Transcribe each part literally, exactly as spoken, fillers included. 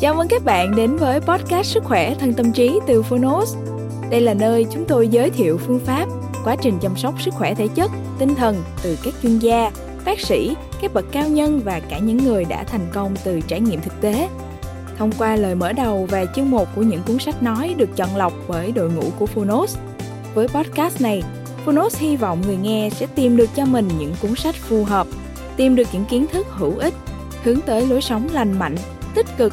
Chào mừng các bạn đến với podcast Sức khỏe thân tâm trí từ Fonos. Đây là nơi chúng tôi giới thiệu phương pháp, quá trình chăm sóc sức khỏe thể chất, tinh thần từ các chuyên gia, bác sĩ, các bậc cao nhân và cả những người đã thành công từ trải nghiệm thực tế. Thông qua lời mở đầu và chương một của những cuốn sách nói được chọn lọc bởi đội ngũ của Fonos. Với podcast này, Fonos hy vọng người nghe sẽ tìm được cho mình những cuốn sách phù hợp, tìm được những kiến thức hữu ích, hướng tới lối sống lành mạnh, tích cực,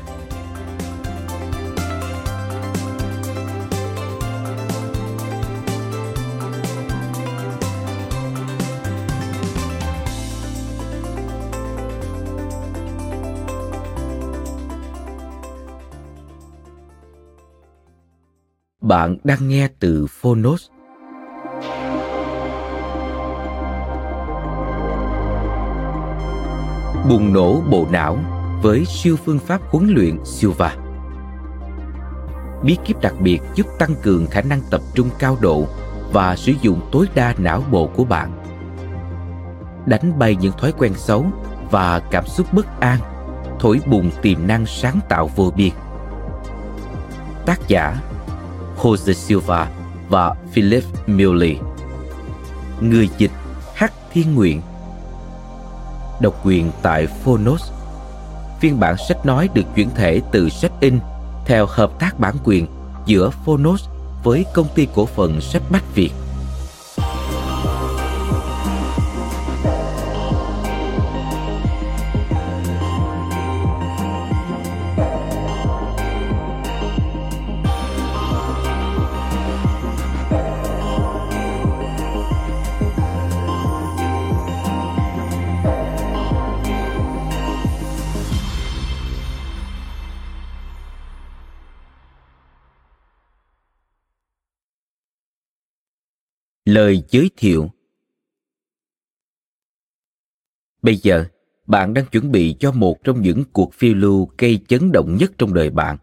Bạn đang nghe từ Fonos. Bùng nổ bộ não với siêu phương pháp huấn luyện Silva. Bí kíp đặc biệt giúp tăng cường khả năng tập trung cao độ và sử dụng tối đa não bộ của bạn. Đánh bay những thói quen xấu và cảm xúc bất an, thổi bùng tiềm năng sáng tạo vô biên. Tác giả Jose Silva và Philip Milley. Người dịch H. Thiên Nguyện. Độc quyền tại Fonos. Phiên bản sách nói được chuyển thể từ sách in theo hợp tác bản quyền giữa Fonos với Công ty Cổ phần Sách Bách Việt. Lời giới thiệu. Bây giờ, bạn đang chuẩn bị cho một trong những cuộc phiêu lưu gây chấn động nhất trong đời bạn.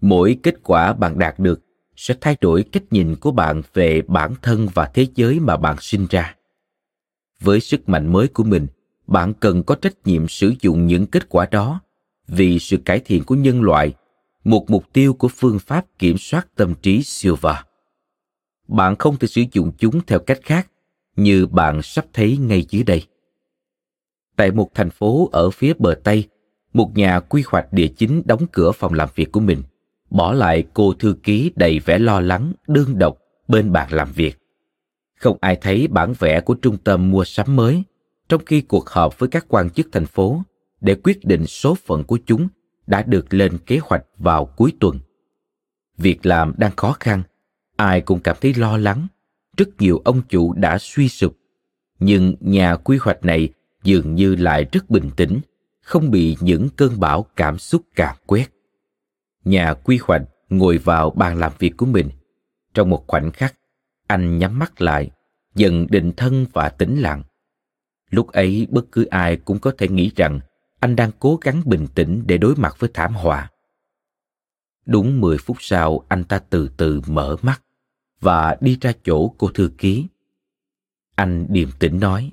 Mỗi kết quả bạn đạt được sẽ thay đổi cách nhìn của bạn về bản thân và thế giới mà bạn sinh ra. Với sức mạnh mới của mình, bạn cần có trách nhiệm sử dụng những kết quả đó vì sự cải thiện của nhân loại, một mục tiêu của phương pháp kiểm soát tâm trí Silva. Bạn không thể sử dụng chúng theo cách khác, như bạn sắp thấy ngay dưới đây. Tại một thành phố ở phía bờ Tây, một nhà quy hoạch địa chính đóng cửa phòng làm việc của mình, bỏ lại cô thư ký đầy vẻ lo lắng, đơn độc bên bàn làm việc. Không ai thấy bản vẽ của trung tâm mua sắm mới, trong khi cuộc họp với các quan chức thành phố để quyết định số phận của chúng đã được lên kế hoạch vào cuối tuần. Việc làm đang khó khăn, ai cũng cảm thấy lo lắng, rất nhiều ông chủ đã suy sụp. Nhưng nhà quy hoạch này dường như lại rất bình tĩnh, không bị những cơn bão cảm xúc càn quét. Nhà quy hoạch ngồi vào bàn làm việc của mình. Trong một khoảnh khắc, anh nhắm mắt lại, dần định thân và tĩnh lặng. Lúc ấy bất cứ ai cũng có thể nghĩ rằng anh đang cố gắng bình tĩnh để đối mặt với thảm họa. Đúng mười phút sau, anh ta từ từ mở mắt và đi ra chỗ cô thư ký. Anh điềm tĩnh nói: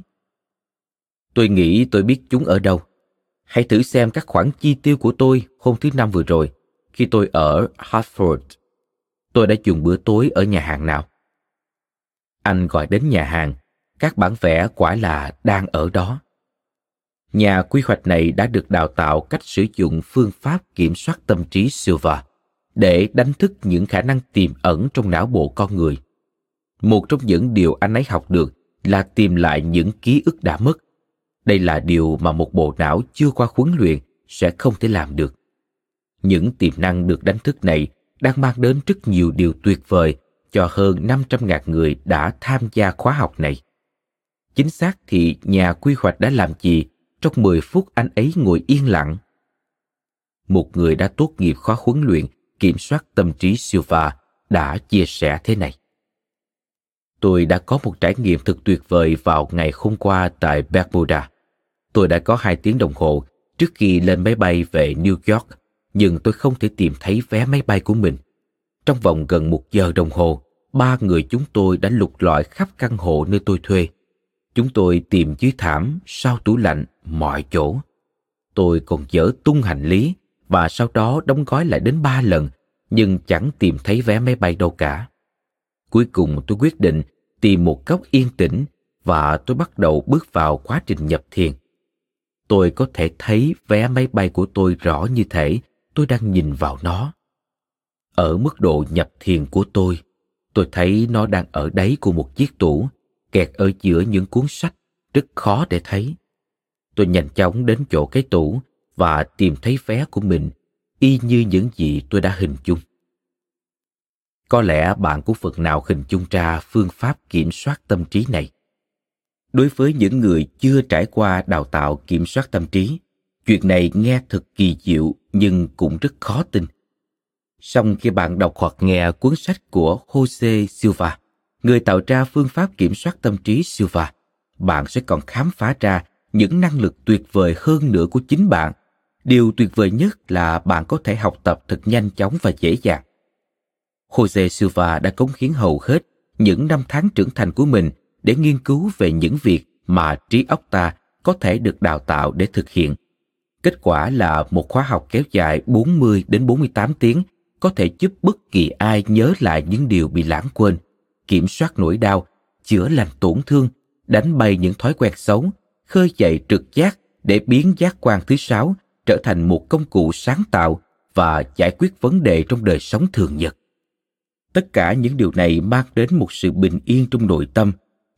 "Tôi nghĩ tôi biết chúng ở đâu. Hãy thử xem các khoản chi tiêu của tôi hôm thứ Năm vừa rồi khi tôi ở Hartford. Tôi đã dùng bữa tối ở nhà hàng nào?" Anh gọi đến nhà hàng các bản vẽ quả là đang ở đó. Nhà quy hoạch này đã được đào tạo cách sử dụng phương pháp kiểm soát tâm trí Silva để đánh thức những khả năng tiềm ẩn trong não bộ con người. Một trong những điều anh ấy học được là tìm lại những ký ức đã mất. Đây là điều mà một bộ não chưa qua huấn luyện sẽ không thể làm được. Những tiềm năng được đánh thức này đang mang đến rất nhiều điều tuyệt vời cho hơn năm trăm nghìn người đã tham gia khóa học này. Chính xác thì nhà quy hoạch đã làm gì trong mười phút anh ấy ngồi yên lặng? Một người đã tốt nghiệp khóa huấn luyện kiểm soát tâm trí Silva đã chia sẻ thế này. Tôi đã có một trải nghiệm thật tuyệt vời vào ngày hôm qua tại Bermuda. Tôi đã có hai tiếng đồng hồ trước khi lên máy bay về New York, nhưng tôi không thể tìm thấy vé máy bay của mình. Trong vòng gần một giờ đồng hồ, ba người chúng tôi đã lục lọi khắp căn hộ nơi tôi thuê. Chúng tôi tìm dưới thảm, sau tủ lạnh, mọi chỗ. Tôi còn dở tung hành lý và sau đó đóng gói lại đến ba lần, nhưng chẳng tìm thấy vé máy bay đâu cả. Cuối cùng tôi quyết định tìm một góc yên tĩnh và tôi bắt đầu bước vào quá trình nhập thiền. Tôi có thể thấy vé máy bay của tôi rõ như thể tôi đang nhìn vào nó. Ở mức độ nhập thiền của tôi, tôi thấy nó đang ở đáy của một chiếc tủ, kẹt ở giữa những cuốn sách, rất khó để thấy. Tôi nhanh chóng đến chỗ cái tủ và tìm thấy vé của mình, y như những gì tôi đã hình dung. Có lẽ bạn cũng phần nào hình dung ra phương pháp kiểm soát tâm trí này. Đối với những người chưa trải qua đào tạo kiểm soát tâm trí, chuyện này nghe thật kỳ diệu nhưng cũng rất khó tin. Song khi bạn đọc hoặc nghe cuốn sách của Jose Silva, người tạo ra phương pháp kiểm soát tâm trí Silva, bạn sẽ còn khám phá ra những năng lực tuyệt vời hơn nữa của chính bạn. Điều tuyệt vời nhất là bạn có thể học tập thật nhanh chóng và dễ dàng. Jose Silva đã cống hiến hầu hết những năm tháng trưởng thành của mình để nghiên cứu về những việc mà trí óc ta có thể được đào tạo để thực hiện. Kết quả là một khóa học kéo dài bốn mươi đến bốn mươi tám tiếng có thể giúp bất kỳ ai nhớ lại những điều bị lãng quên, kiểm soát nỗi đau, chữa lành tổn thương, đánh bay những thói quen xấu, khơi dậy trực giác để biến giác quan thứ sáu trở thành một công cụ sáng tạo và giải quyết vấn đề trong đời sống thường nhật. Tất cả những điều này mang đến một sự bình yên trong nội tâm,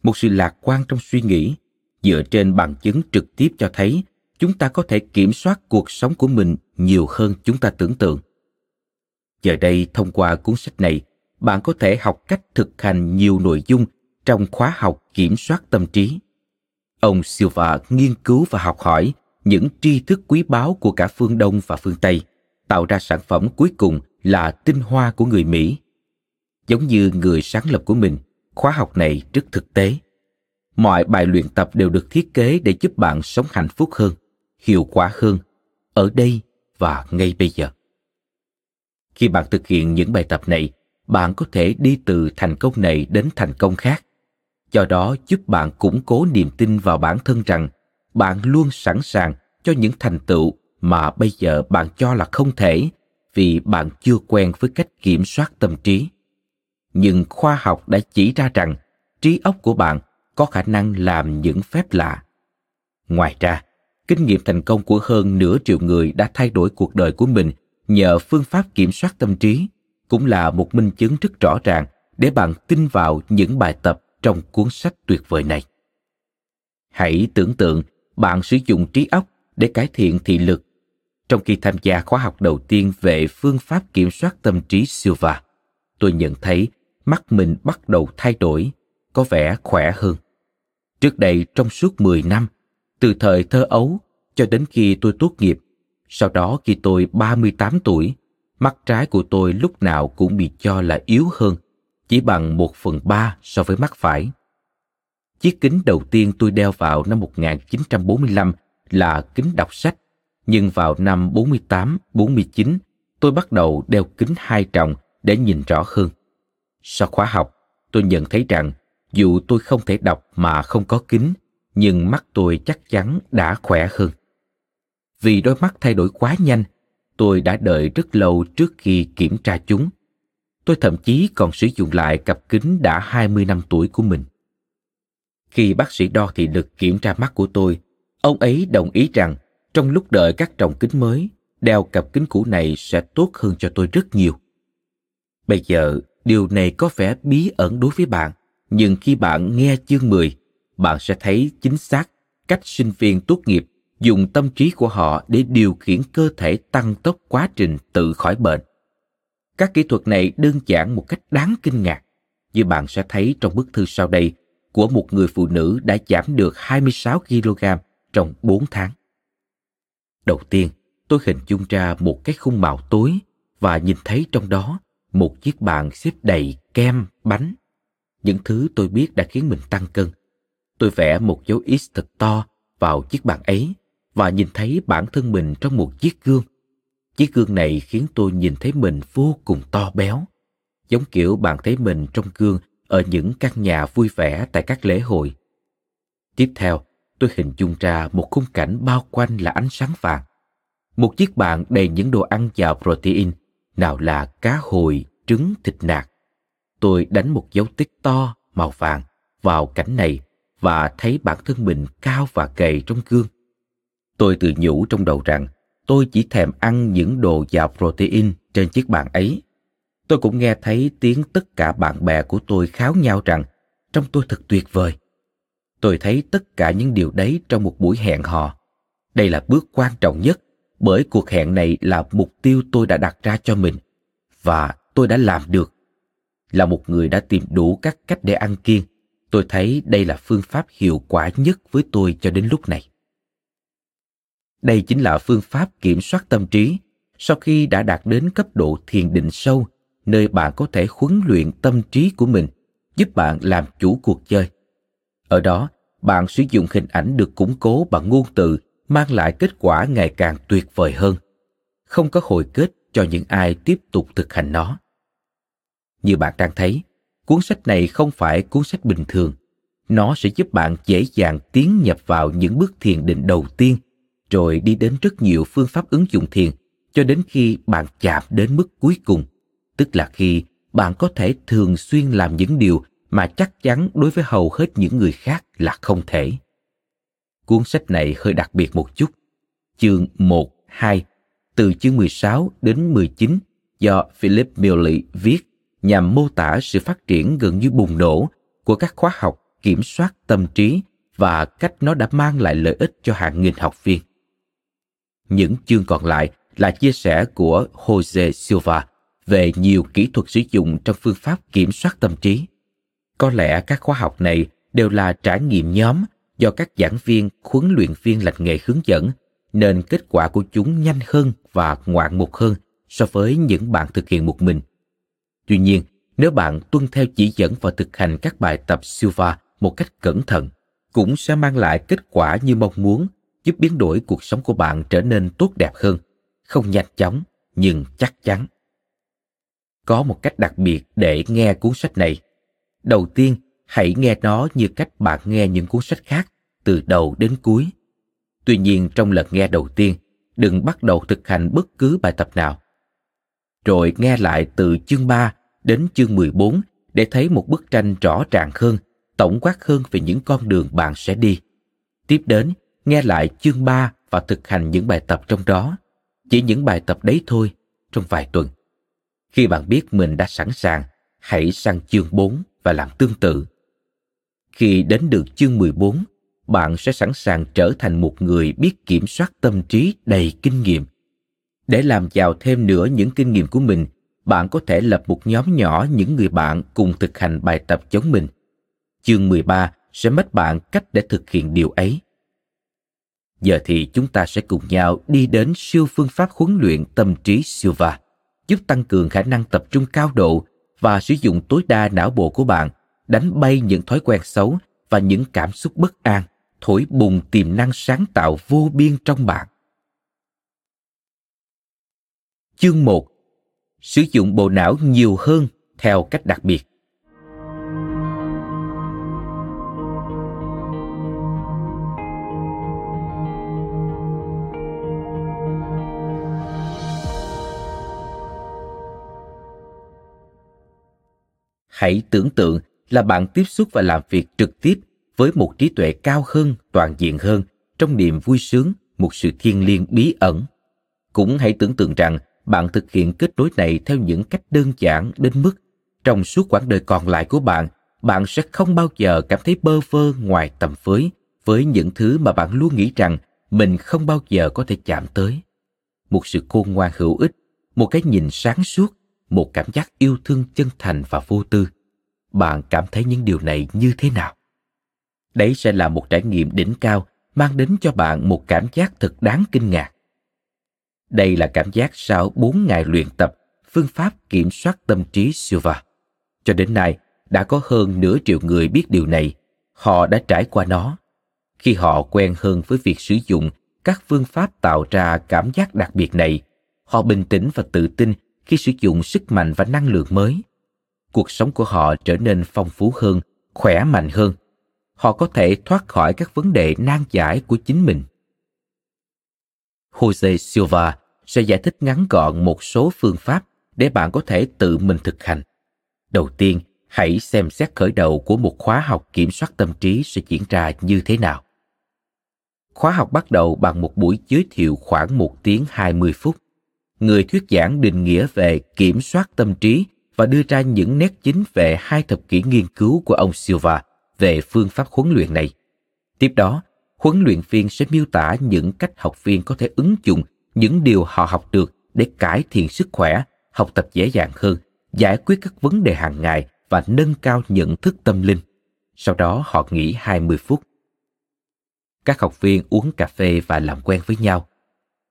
một sự lạc quan trong suy nghĩ, dựa trên bằng chứng trực tiếp cho thấy chúng ta có thể kiểm soát cuộc sống của mình nhiều hơn chúng ta tưởng tượng. Giờ đây, thông qua cuốn sách này, bạn có thể học cách thực hành nhiều nội dung trong khóa học kiểm soát tâm trí. Ông Silva nghiên cứu và học hỏi những tri thức quý báu của cả phương Đông và phương Tây, tạo ra sản phẩm cuối cùng là tinh hoa của người Mỹ. Giống như người sáng lập của mình, khóa học này rất thực tế. Mọi bài luyện tập đều được thiết kế để giúp bạn sống hạnh phúc hơn, hiệu quả hơn, ở đây và ngay bây giờ. Khi bạn thực hiện những bài tập này, bạn có thể đi từ thành công này đến thành công khác. Do đó giúp bạn củng cố niềm tin vào bản thân rằng bạn luôn sẵn sàng cho những thành tựu mà bây giờ bạn cho là không thể vì bạn chưa quen với cách kiểm soát tâm trí. Nhưng khoa học đã chỉ ra rằng trí óc của bạn có khả năng làm những phép lạ. Ngoài ra, kinh nghiệm thành công của hơn nửa triệu người đã thay đổi cuộc đời của mình nhờ phương pháp kiểm soát tâm trí cũng là một minh chứng rất rõ ràng để bạn tin vào những bài tập trong cuốn sách tuyệt vời này. Hãy tưởng tượng bạn sử dụng trí óc để cải thiện thị lực trong khi tham gia khóa học đầu tiên về phương pháp kiểm soát tâm trí Silva. Tôi nhận thấy mắt mình bắt đầu thay đổi, có vẻ khỏe hơn. Trước đây trong suốt mười năm, từ thời thơ ấu cho đến khi tôi tốt nghiệp, sau đó khi tôi ba mươi tám tuổi, mắt trái của tôi lúc nào cũng bị cho là yếu hơn, chỉ bằng một phần ba so với mắt phải. Chiếc kính đầu tiên tôi đeo vào năm một nghìn chín trăm bốn mươi lăm là kính đọc sách, nhưng vào năm bốn mươi tám bốn mươi chín, tôi bắt đầu đeo kính hai tròng để nhìn rõ hơn. Sau khóa học, tôi nhận thấy rằng dù tôi không thể đọc mà không có kính, nhưng mắt tôi chắc chắn đã khỏe hơn. Vì đôi mắt thay đổi quá nhanh, tôi đã đợi rất lâu trước khi kiểm tra chúng. Tôi thậm chí còn sử dụng lại cặp kính đã hai mươi năm tuổi của mình. Khi bác sĩ đo thị lực kiểm tra mắt của tôi, ông ấy đồng ý rằng trong lúc đợi các tròng kính mới, đeo cặp kính cũ này sẽ tốt hơn cho tôi rất nhiều. Bây giờ, điều này có vẻ bí ẩn đối với bạn, nhưng khi bạn nghe chương mười, bạn sẽ thấy chính xác cách sinh viên tốt nghiệp dùng tâm trí của họ để điều khiển cơ thể tăng tốc quá trình tự khỏi bệnh. Các kỹ thuật này đơn giản một cách đáng kinh ngạc, như bạn sẽ thấy trong bức thư sau đây của một người phụ nữ đã giảm được hai mươi sáu ki-lô-gam trong bốn tháng. Đầu tiên, tôi hình dung ra một cái khung màu tối và nhìn thấy trong đó một chiếc bàn xếp đầy kem, bánh. Những thứ tôi biết đã khiến mình tăng cân. Tôi vẽ một dấu X thật to vào chiếc bàn ấy và nhìn thấy bản thân mình trong một chiếc gương. Chiếc gương này khiến tôi nhìn thấy mình vô cùng to béo, giống kiểu bạn thấy mình trong gương ở những căn nhà vui vẻ tại các lễ hội. Tiếp theo, tôi hình dung ra một khung cảnh bao quanh là ánh sáng vàng. Một chiếc bàn đầy những đồ ăn giàu protein, nào là cá hồi, trứng, thịt nạc. Tôi đánh một dấu tích to màu vàng vào cảnh này và thấy bản thân mình cao và gầy trong gương. Tôi tự nhủ trong đầu rằng tôi chỉ thèm ăn những đồ giàu protein trên chiếc bàn ấy. Tôi cũng nghe thấy tiếng tất cả bạn bè của tôi kháo nhau rằng trông tôi thật tuyệt vời. Tôi thấy tất cả những điều đấy trong một buổi hẹn hò. Đây là bước quan trọng nhất bởi cuộc hẹn này là mục tiêu tôi đã đặt ra cho mình và tôi đã làm được. Là một người đã tìm đủ các cách để ăn kiêng, tôi thấy đây là phương pháp hiệu quả nhất với tôi cho đến lúc này. Đây chính là phương pháp kiểm soát tâm trí sau khi đã đạt đến cấp độ thiền định sâu, nơi bạn có thể huấn luyện tâm trí của mình, giúp bạn làm chủ cuộc chơi. Ở đó, bạn sử dụng hình ảnh được củng cố bằng ngôn từ mang lại kết quả ngày càng tuyệt vời hơn, không có hồi kết cho những ai tiếp tục thực hành nó. Như bạn đang thấy, cuốn sách này không phải cuốn sách bình thường. Nó sẽ giúp bạn dễ dàng tiến nhập vào những bước thiền định đầu tiên, rồi đi đến rất nhiều phương pháp ứng dụng thiền cho đến khi bạn chạm đến mức cuối cùng, tức là khi bạn có thể thường xuyên làm những điều mà chắc chắn đối với hầu hết những người khác là không thể. Cuốn sách này hơi đặc biệt một chút. Chương một, hai, từ chương mười sáu đến mười chín do Philip Milley viết, nhằm mô tả sự phát triển gần như bùng nổ của các khóa học kiểm soát tâm trí và cách nó đã mang lại lợi ích cho hàng nghìn học viên. Những chương còn lại là chia sẻ của Jose Silva về nhiều kỹ thuật sử dụng trong phương pháp kiểm soát tâm trí. Có lẽ các khóa học này đều là trải nghiệm nhóm do các giảng viên, huấn luyện viên lành nghề hướng dẫn, nên kết quả của chúng nhanh hơn và ngoạn mục hơn so với những bạn thực hiện một mình. Tuy nhiên, nếu bạn tuân theo chỉ dẫn và thực hành các bài tập Silva một cách cẩn thận, cũng sẽ mang lại kết quả như mong muốn, giúp biến đổi cuộc sống của bạn trở nên tốt đẹp hơn, không nhanh chóng, nhưng chắc chắn. Có một cách đặc biệt để nghe cuốn sách này. Đầu tiên, hãy nghe nó như cách bạn nghe những cuốn sách khác, từ đầu đến cuối. Tuy nhiên, trong lần nghe đầu tiên, đừng bắt đầu thực hành bất cứ bài tập nào. Rồi nghe lại từ chương ba đến chương mười bốn để thấy một bức tranh rõ ràng hơn, tổng quát hơn về những con đường bạn sẽ đi. Tiếp đến, nghe lại chương ba và thực hành những bài tập trong đó. Chỉ những bài tập đấy thôi, trong vài tuần. Khi bạn biết mình đã sẵn sàng, hãy sang chương bốn và làm tương tự. Khi đến được chương mười bốn, bạn sẽ sẵn sàng trở thành một người biết kiểm soát tâm trí đầy kinh nghiệm. Để làm giàu thêm nữa những kinh nghiệm của mình, bạn có thể lập một nhóm nhỏ những người bạn cùng thực hành bài tập giống mình. Chương mười ba sẽ mất bạn cách để thực hiện điều ấy. Giờ thì chúng ta sẽ cùng nhau đi đến siêu phương pháp huấn luyện tâm trí Silva, giúp tăng cường khả năng tập trung cao độ và sử dụng tối đa não bộ của bạn, đánh bay những thói quen xấu và những cảm xúc bất an, thổi bùng tiềm năng sáng tạo vô biên trong bạn. Chương một. Sử dụng bộ não nhiều hơn theo cách đặc biệt. Hãy tưởng tượng là bạn tiếp xúc và làm việc trực tiếp với một trí tuệ cao hơn, toàn diện hơn, trong niềm vui sướng, một sự thiêng liêng bí ẩn. Cũng hãy tưởng tượng rằng bạn thực hiện kết nối này theo những cách đơn giản đến mức trong suốt quãng đời còn lại của bạn, bạn sẽ không bao giờ cảm thấy bơ vơ ngoài tầm với với những thứ mà bạn luôn nghĩ rằng mình không bao giờ có thể chạm tới. Một sự khôn ngoan hữu ích, một cái nhìn sáng suốt, một cảm giác yêu thương chân thành và vô tư. Bạn cảm thấy những điều này như thế nào? Đấy sẽ là một trải nghiệm đỉnh cao, mang đến cho bạn một cảm giác thật đáng kinh ngạc. Đây là cảm giác sau bốn ngày luyện tập phương pháp kiểm soát tâm trí Silva. Cho đến nay, đã có hơn nửa triệu người biết điều này. Họ đã trải qua nó. Khi họ quen hơn với việc sử dụng các phương pháp tạo ra cảm giác đặc biệt này, họ bình tĩnh và tự tin khi sử dụng sức mạnh và năng lượng mới. Cuộc sống của họ trở nên phong phú hơn, khỏe mạnh hơn. Họ có thể thoát khỏi các vấn đề nan giải của chính mình. Jose Silva sẽ giải thích ngắn gọn một số phương pháp để bạn có thể tự mình thực hành. Đầu tiên, hãy xem xét khởi đầu của một khóa học kiểm soát tâm trí sẽ diễn ra như thế nào. Khóa học bắt đầu bằng một buổi giới thiệu khoảng một tiếng hai mươi phút. Người thuyết giảng định nghĩa về kiểm soát tâm trí và đưa ra những nét chính về hai thập kỷ nghiên cứu của ông Silva về phương pháp huấn luyện này. Tiếp đó, huấn luyện viên sẽ miêu tả những cách học viên có thể ứng dụng những điều họ học được để cải thiện sức khỏe, học tập dễ dàng hơn, giải quyết các vấn đề hàng ngày và nâng cao nhận thức tâm linh. Sau đó họ nghỉ hai mươi phút. Các học viên uống cà phê và làm quen với nhau.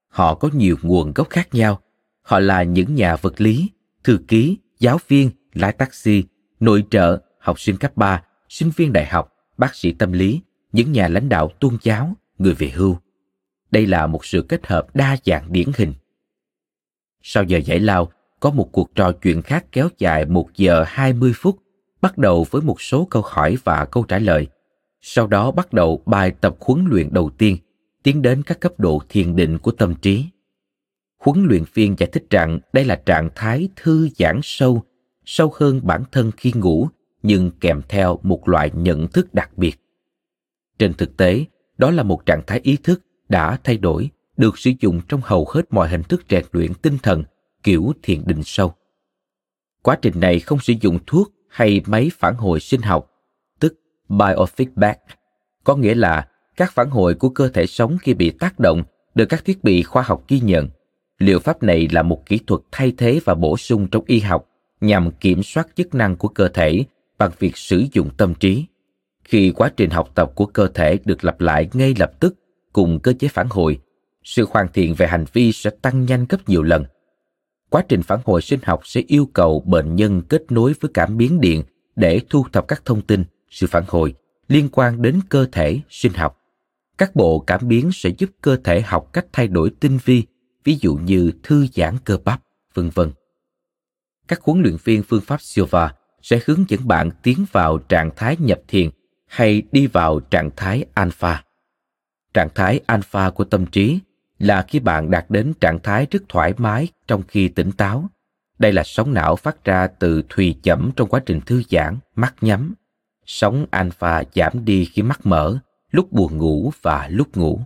Họ có nhiều nguồn gốc khác nhau. Họ là những nhà vật lý, thư ký, giáo viên, lái taxi, nội trợ, học sinh cấp ba, sinh viên đại học, bác sĩ tâm lý, những nhà lãnh đạo tôn giáo, người về hưu. Đây là một sự kết hợp đa dạng điển hình. Sau giờ giải lao, có một cuộc trò chuyện khác kéo dài một giờ hai mươi phút, bắt đầu với một số câu hỏi và câu trả lời. Sau đó bắt đầu bài tập huấn luyện đầu tiên, tiến đến các cấp độ thiền định của tâm trí. Huấn luyện viên giải thích rằng đây là trạng thái thư giãn sâu, sâu hơn bản thân khi ngủ, nhưng kèm theo một loại nhận thức đặc biệt. Trên thực tế, đó là một trạng thái ý thức đã thay đổi, được sử dụng trong hầu hết mọi hình thức rèn luyện tinh thần, kiểu thiền định sâu. Quá trình này không sử dụng thuốc hay máy phản hồi sinh học, tức biofeedback, có nghĩa là các phản hồi của cơ thể sống khi bị tác động được các thiết bị khoa học ghi nhận. Liệu pháp này là một kỹ thuật thay thế và bổ sung trong y học nhằm kiểm soát chức năng của cơ thể bằng việc sử dụng tâm trí. Khi quá trình học tập của cơ thể được lặp lại ngay lập tức cùng cơ chế phản hồi, sự hoàn thiện về hành vi sẽ tăng nhanh gấp nhiều lần. Quá trình phản hồi sinh học sẽ yêu cầu bệnh nhân kết nối với cảm biến điện để thu thập các thông tin, sự phản hồi liên quan đến cơ thể, sinh học. Các bộ cảm biến sẽ giúp cơ thể học cách thay đổi tinh vi, ví dụ như thư giãn cơ bắp, vân vân. Các huấn luyện viên phương pháp Silva sẽ hướng dẫn bạn tiến vào trạng thái nhập thiền hay đi vào trạng thái alpha. Trạng thái alpha của tâm trí là khi bạn đạt đến trạng thái rất thoải mái trong khi tỉnh táo. Đây là sóng não phát ra từ thùy chẩm trong quá trình thư giãn, mắt nhắm. Sóng alpha giảm đi khi mắt mở, lúc buồn ngủ và lúc ngủ.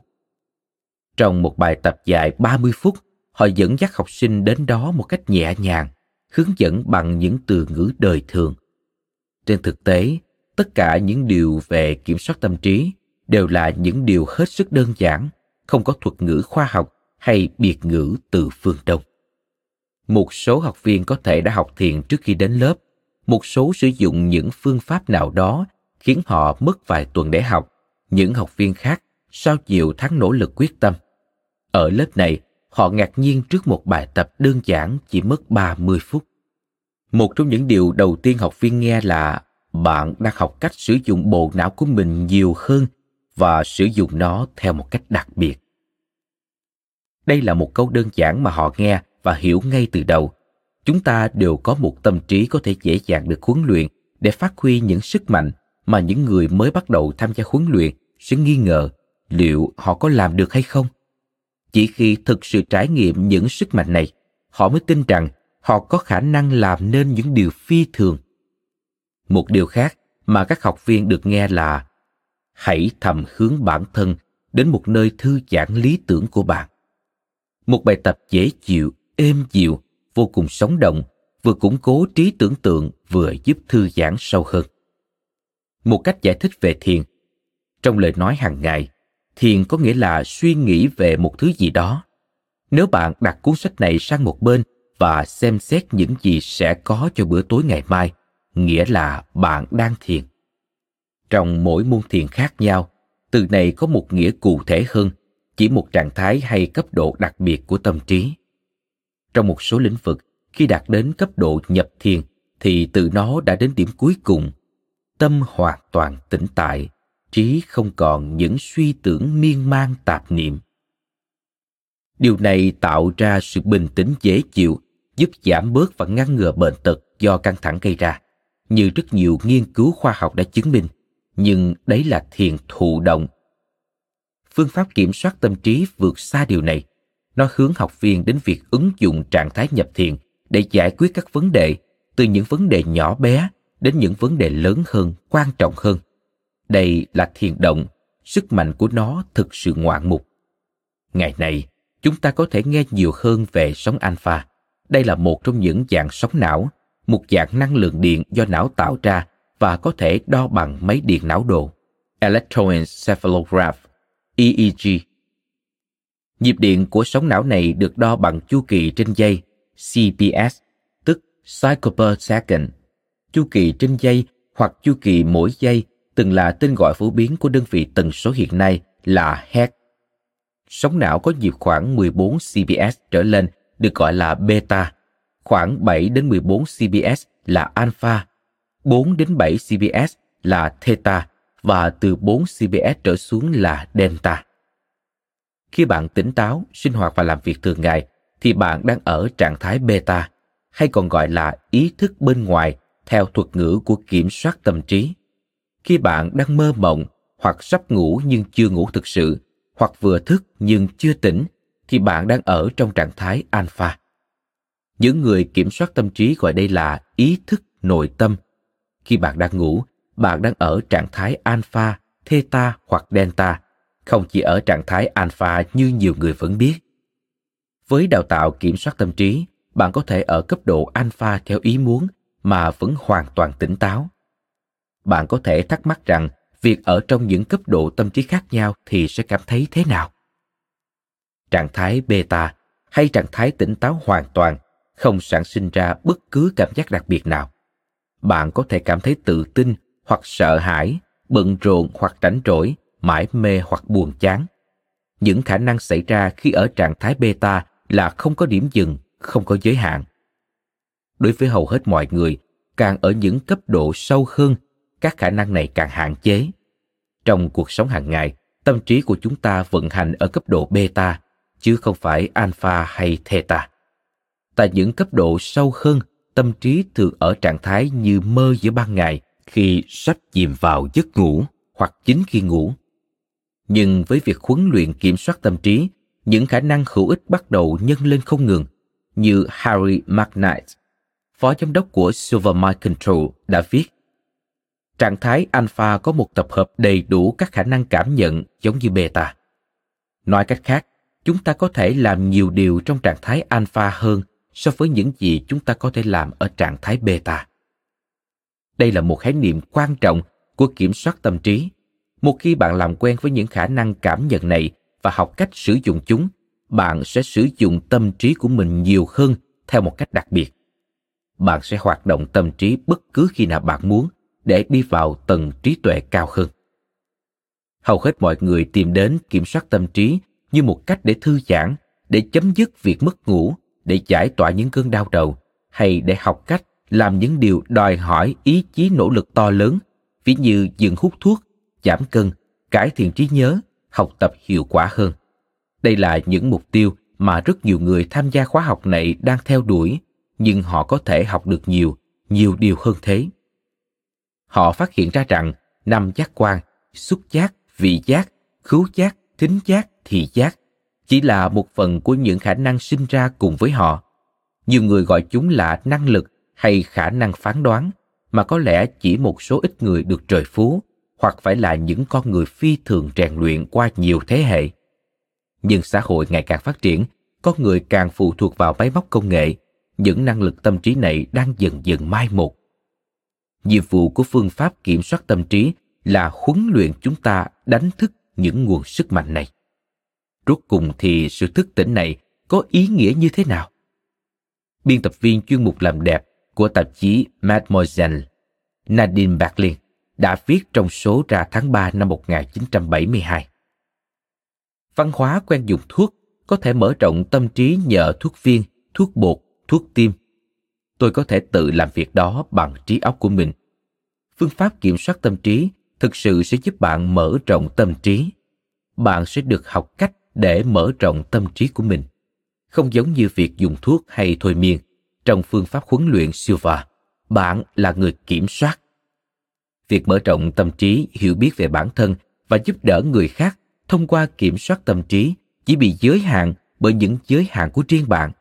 Trong một bài tập dài ba mươi phút, họ dẫn dắt học sinh đến đó một cách nhẹ nhàng, hướng dẫn bằng những từ ngữ đời thường. Trên thực tế, tất cả những điều về kiểm soát tâm trí đều là những điều hết sức đơn giản, không có thuật ngữ khoa học hay biệt ngữ từ phương Đông. Một số học viên có thể đã học thiền trước khi đến lớp, một số sử dụng những phương pháp nào đó khiến họ mất vài tuần để học, những học viên khác sau nhiều tháng nỗ lực quyết tâm. Ở lớp này, họ ngạc nhiên trước một bài tập đơn giản chỉ mất ba mươi phút. Một trong những điều đầu tiên học viên nghe là bạn đang học cách sử dụng bộ não của mình nhiều hơn và sử dụng nó theo một cách đặc biệt. Đây là một câu đơn giản mà họ nghe và hiểu ngay từ đầu. Chúng ta đều có một tâm trí có thể dễ dàng được huấn luyện để phát huy những sức mạnh mà những người mới bắt đầu tham gia huấn luyện sẽ nghi ngờ liệu họ có làm được hay không. Chỉ khi thực sự trải nghiệm những sức mạnh này, họ mới tin rằng họ có khả năng làm nên những điều phi thường. Một điều khác mà các học viên được nghe là hãy thầm hướng bản thân đến một nơi thư giãn lý tưởng của bạn. Một bài tập dễ chịu, êm dịu, vô cùng sống động, vừa củng cố trí tưởng tượng vừa giúp thư giãn sâu hơn. Một cách giải thích về thiền. Trong lời nói hàng ngày, thiền có nghĩa là suy nghĩ về một thứ gì đó. Nếu bạn đặt cuốn sách này sang một bên và xem xét những gì sẽ có cho bữa tối ngày mai, nghĩa là bạn đang thiền. Trong mỗi môn thiền khác nhau, từ này có một nghĩa cụ thể hơn, chỉ một trạng thái hay cấp độ đặc biệt của tâm trí. Trong một số lĩnh vực, khi đạt đến cấp độ nhập thiền, thì tự nó đã đến điểm cuối cùng. Tâm hoàn toàn tĩnh tại, trí không còn những suy tưởng miên man tạp niệm. Điều này tạo ra sự bình tĩnh dễ chịu, giúp giảm bớt và ngăn ngừa bệnh tật do căng thẳng gây ra, như rất nhiều nghiên cứu khoa học đã chứng minh, nhưng đấy là thiền thụ động. Phương pháp kiểm soát tâm trí vượt xa điều này. Nó hướng học viên đến việc ứng dụng trạng thái nhập thiền để giải quyết các vấn đề, từ những vấn đề nhỏ bé đến những vấn đề lớn hơn, quan trọng hơn. Đây là thiền động, sức mạnh của nó thực sự ngoạn mục. Ngày nay, chúng ta có thể nghe nhiều hơn về sóng alpha. Đây là một trong những dạng sóng não, một dạng năng lượng điện do não tạo ra và có thể đo bằng máy điện não đồ, electroencephalograph, E E G. Nhịp điện của sóng não này được đo bằng chu kỳ trên giây, C P S, tức cycle per second. Chu kỳ trên giây hoặc chu kỳ mỗi giây từng là tên gọi phổ biến của đơn vị tần số hiện nay là hertz. Sóng não có nhịp khoảng mười bốn C P S trở lên được gọi là beta, khoảng bảy đến mười bốn C P S là alpha, bốn đến bảy C P S là theta và từ bốn C P S trở xuống là delta. Khi bạn tỉnh táo, sinh hoạt và làm việc thường ngày thì bạn đang ở trạng thái beta, hay còn gọi là ý thức bên ngoài theo thuật ngữ của kiểm soát tâm trí. Khi bạn đang mơ mộng hoặc sắp ngủ nhưng chưa ngủ thực sự, hoặc vừa thức nhưng chưa tỉnh, thì bạn đang ở trong trạng thái alpha. Những người kiểm soát tâm trí gọi đây là ý thức nội tâm. Khi bạn đang ngủ, bạn đang ở trạng thái alpha, theta hoặc delta, không chỉ ở trạng thái alpha như nhiều người vẫn biết. Với đào tạo kiểm soát tâm trí, bạn có thể ở cấp độ alpha theo ý muốn mà vẫn hoàn toàn tỉnh táo. Bạn có thể thắc mắc rằng việc ở trong những cấp độ tâm trí khác nhau thì sẽ cảm thấy thế nào? Trạng thái beta hay trạng thái tỉnh táo hoàn toàn không sản sinh ra bất cứ cảm giác đặc biệt nào. Bạn có thể cảm thấy tự tin hoặc sợ hãi, bận rộn hoặc rảnh rỗi, mải mê hoặc buồn chán. Những khả năng xảy ra khi ở trạng thái beta là không có điểm dừng, không có giới hạn. Đối với hầu hết mọi người, càng ở những cấp độ sâu hơn, các khả năng này càng hạn chế. Trong cuộc sống hàng ngày, tâm trí của chúng ta vận hành ở cấp độ beta, chứ không phải alpha hay theta. Tại những cấp độ sâu hơn, tâm trí thường ở trạng thái như mơ giữa ban ngày khi sắp chìm vào giấc ngủ hoặc chính khi ngủ. Nhưng với việc huấn luyện kiểm soát tâm trí, những khả năng hữu ích bắt đầu nhân lên không ngừng, như Harry McKnight, phó giám đốc của Silver Mind Control, đã viết. Trạng thái alpha có một tập hợp đầy đủ các khả năng cảm nhận giống như beta. Nói cách khác, chúng ta có thể làm nhiều điều trong trạng thái alpha hơn so với những gì chúng ta có thể làm ở trạng thái beta. Đây là một khái niệm quan trọng của kiểm soát tâm trí. Một khi bạn làm quen với những khả năng cảm nhận này và học cách sử dụng chúng, bạn sẽ sử dụng tâm trí của mình nhiều hơn theo một cách đặc biệt. Bạn sẽ hoạt động tâm trí bất cứ khi nào bạn muốn để đi vào tầng trí tuệ cao hơn. Hầu hết mọi người tìm đến kiểm soát tâm trí như một cách để thư giãn, để chấm dứt việc mất ngủ, để giải tỏa những cơn đau đầu, hay để học cách làm những điều đòi hỏi ý chí nỗ lực to lớn, ví như dừng hút thuốc, giảm cân, cải thiện trí nhớ, học tập hiệu quả hơn. Đây là những mục tiêu mà rất nhiều người tham gia khóa học này đang theo đuổi, nhưng họ có thể học được nhiều, nhiều điều hơn thế. Họ phát hiện ra rằng năm giác quan, xúc giác, vị giác, khứu giác, thính giác, thị giác chỉ là một phần của những khả năng sinh ra cùng với họ. Nhiều người gọi chúng là năng lực hay khả năng phán đoán, mà có lẽ chỉ một số ít người được trời phú, hoặc phải là những con người phi thường rèn luyện qua nhiều thế hệ. Nhưng xã hội ngày càng phát triển, con người càng phụ thuộc vào máy móc công nghệ, những năng lực tâm trí này đang dần dần mai một. Nhiệm vụ của phương pháp kiểm soát tâm trí là huấn luyện chúng ta đánh thức những nguồn sức mạnh này. Rốt cùng thì sự thức tỉnh này có ý nghĩa như thế nào? Biên tập viên chuyên mục làm đẹp của tạp chí Mademoiselle, Nadine Bạc Liên, đã viết trong số ra tháng ba năm một nghìn chín trăm bảy mươi hai. Văn hóa quen dùng thuốc có thể mở rộng tâm trí nhờ thuốc viên, thuốc bột, thuốc tiêm. Tôi có thể tự làm việc đó bằng trí óc của mình. Phương pháp kiểm soát tâm trí thực sự sẽ giúp bạn mở rộng tâm trí. Bạn sẽ được học cách để mở rộng tâm trí của mình, không giống như việc dùng thuốc hay thôi miên. Trong phương pháp huấn luyện Silva, bạn là người kiểm soát. Việc mở rộng tâm trí, hiểu biết về bản thân và giúp đỡ người khác thông qua kiểm soát tâm trí chỉ bị giới hạn bởi những giới hạn của riêng bạn.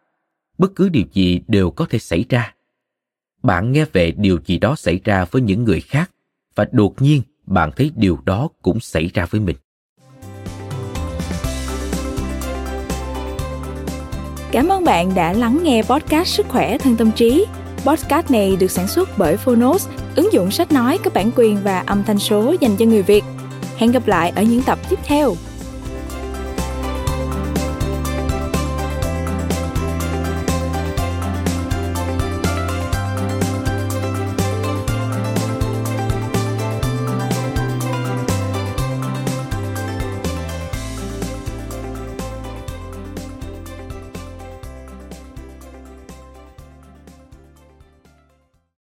Bất cứ điều gì đều có thể xảy ra. Bạn nghe về điều gì đó xảy ra với những người khác và đột nhiên bạn thấy điều đó cũng xảy ra với mình. Cảm ơn bạn đã lắng nghe podcast Sức khỏe thân tâm trí. Podcast này được sản xuất bởi Fonos, ứng dụng sách nói có bản quyền và âm thanh số dành cho người Việt. Hẹn gặp lại ở những tập tiếp theo.